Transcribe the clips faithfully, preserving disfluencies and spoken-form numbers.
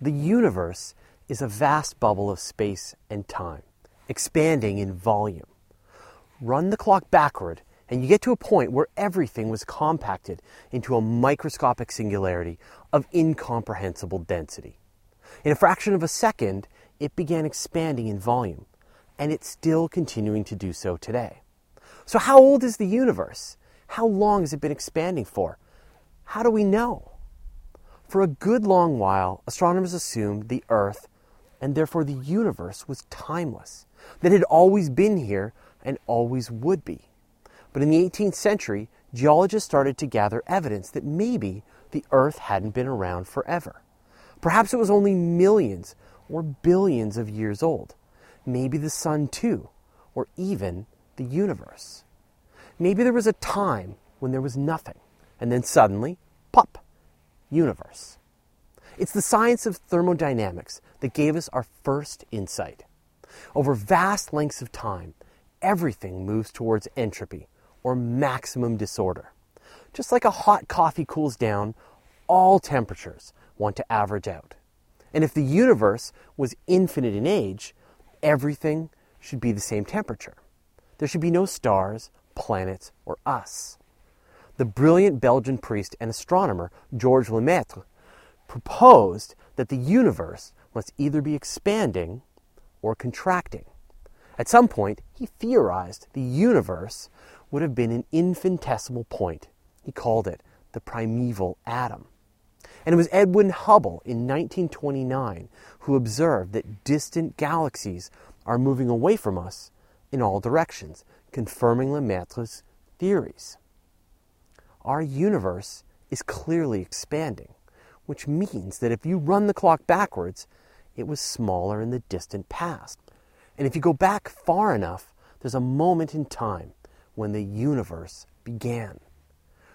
The universe is a vast bubble of space and time, expanding in volume. Run the clock backward, and you get to a point where everything was compacted into a microscopic singularity of incomprehensible density. In a fraction of a second, it began expanding in volume, and it's still continuing to do so today. So how old is the universe? How long has it been expanding for? How do we know? For a good long while, astronomers assumed the Earth, and therefore the universe, was timeless, that it had always been here and always would be. But in the eighteenth century, geologists started to gather evidence that maybe the Earth hadn't been around forever. Perhaps it was only millions or billions of years old. Maybe the sun too, or even the universe. Maybe there was a time when there was nothing, and then suddenly, pop, universe. It's the science of thermodynamics that gave us our first insight. Over vast lengths of time, everything moves towards entropy, or maximum disorder. Just like a hot coffee cools down, all temperatures want to average out. And if the universe was infinite in age, everything should be the same temperature. There should be no stars, planets, or us. The brilliant Belgian priest and astronomer Georges Lemaitre proposed that the universe must either be expanding or contracting. At some point, he theorized the universe would have been an infinitesimal point. He called it the primeval atom. And it was Edwin Hubble in nineteen twenty-nine who observed that distant galaxies are moving away from us in all directions, confirming Lemaitre's theories. Our universe is clearly expanding, which means that if you run the clock backwards, it was smaller in the distant past. And if you go back far enough, there's a moment in time when the universe began,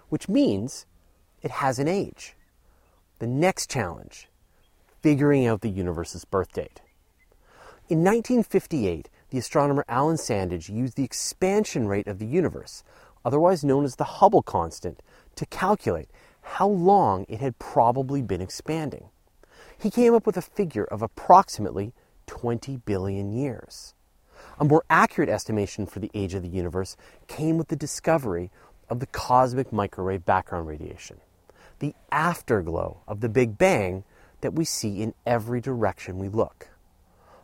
which means it has an age. The next challenge, figuring out the universe's birth date. In nineteen fifty-eight, the astronomer Alan Sandage used the expansion rate of the universe, otherwise known as the Hubble constant, to calculate how long it had probably been expanding. He came up with a figure of approximately twenty billion years. A more accurate estimation for the age of the universe came with the discovery of the cosmic microwave background radiation, the afterglow of the Big Bang that we see in every direction we look.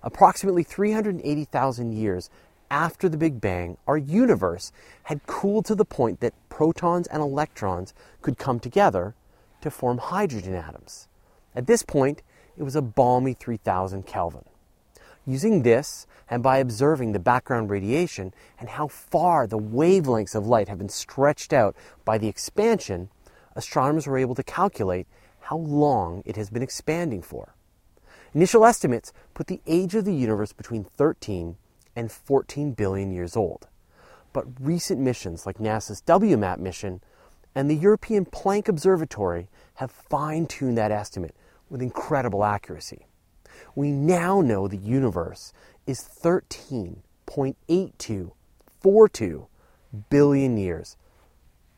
Approximately three hundred eighty thousand years after the Big Bang, our universe had cooled to the point that protons and electrons could come together to form hydrogen atoms. At this point, it was a balmy three thousand Kelvin. Using this, and by observing the background radiation and how far the wavelengths of light have been stretched out by the expansion, astronomers were able to calculate how long it has been expanding for. Initial estimates put the age of the universe between thirteen and fourteen billion years old. But recent missions like NASA's W MAP mission and the European Planck Observatory have fine-tuned that estimate with incredible accuracy. We now know the universe is thirteen point eight two four two billion years,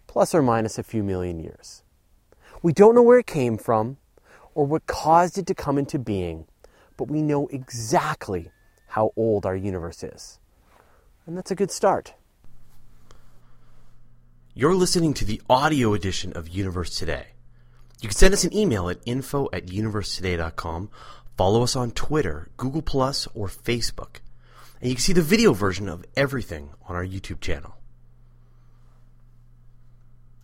plus or minus a few million years. We don't know where it came from or what caused it to come into being, but we know exactly how old our universe is. And that's a good start. You're listening to the audio edition of Universe Today. You can send us an email at info at universe today dot com, follow us on Twitter, Google Plus, or Facebook. And you can see the video version of everything on our YouTube channel.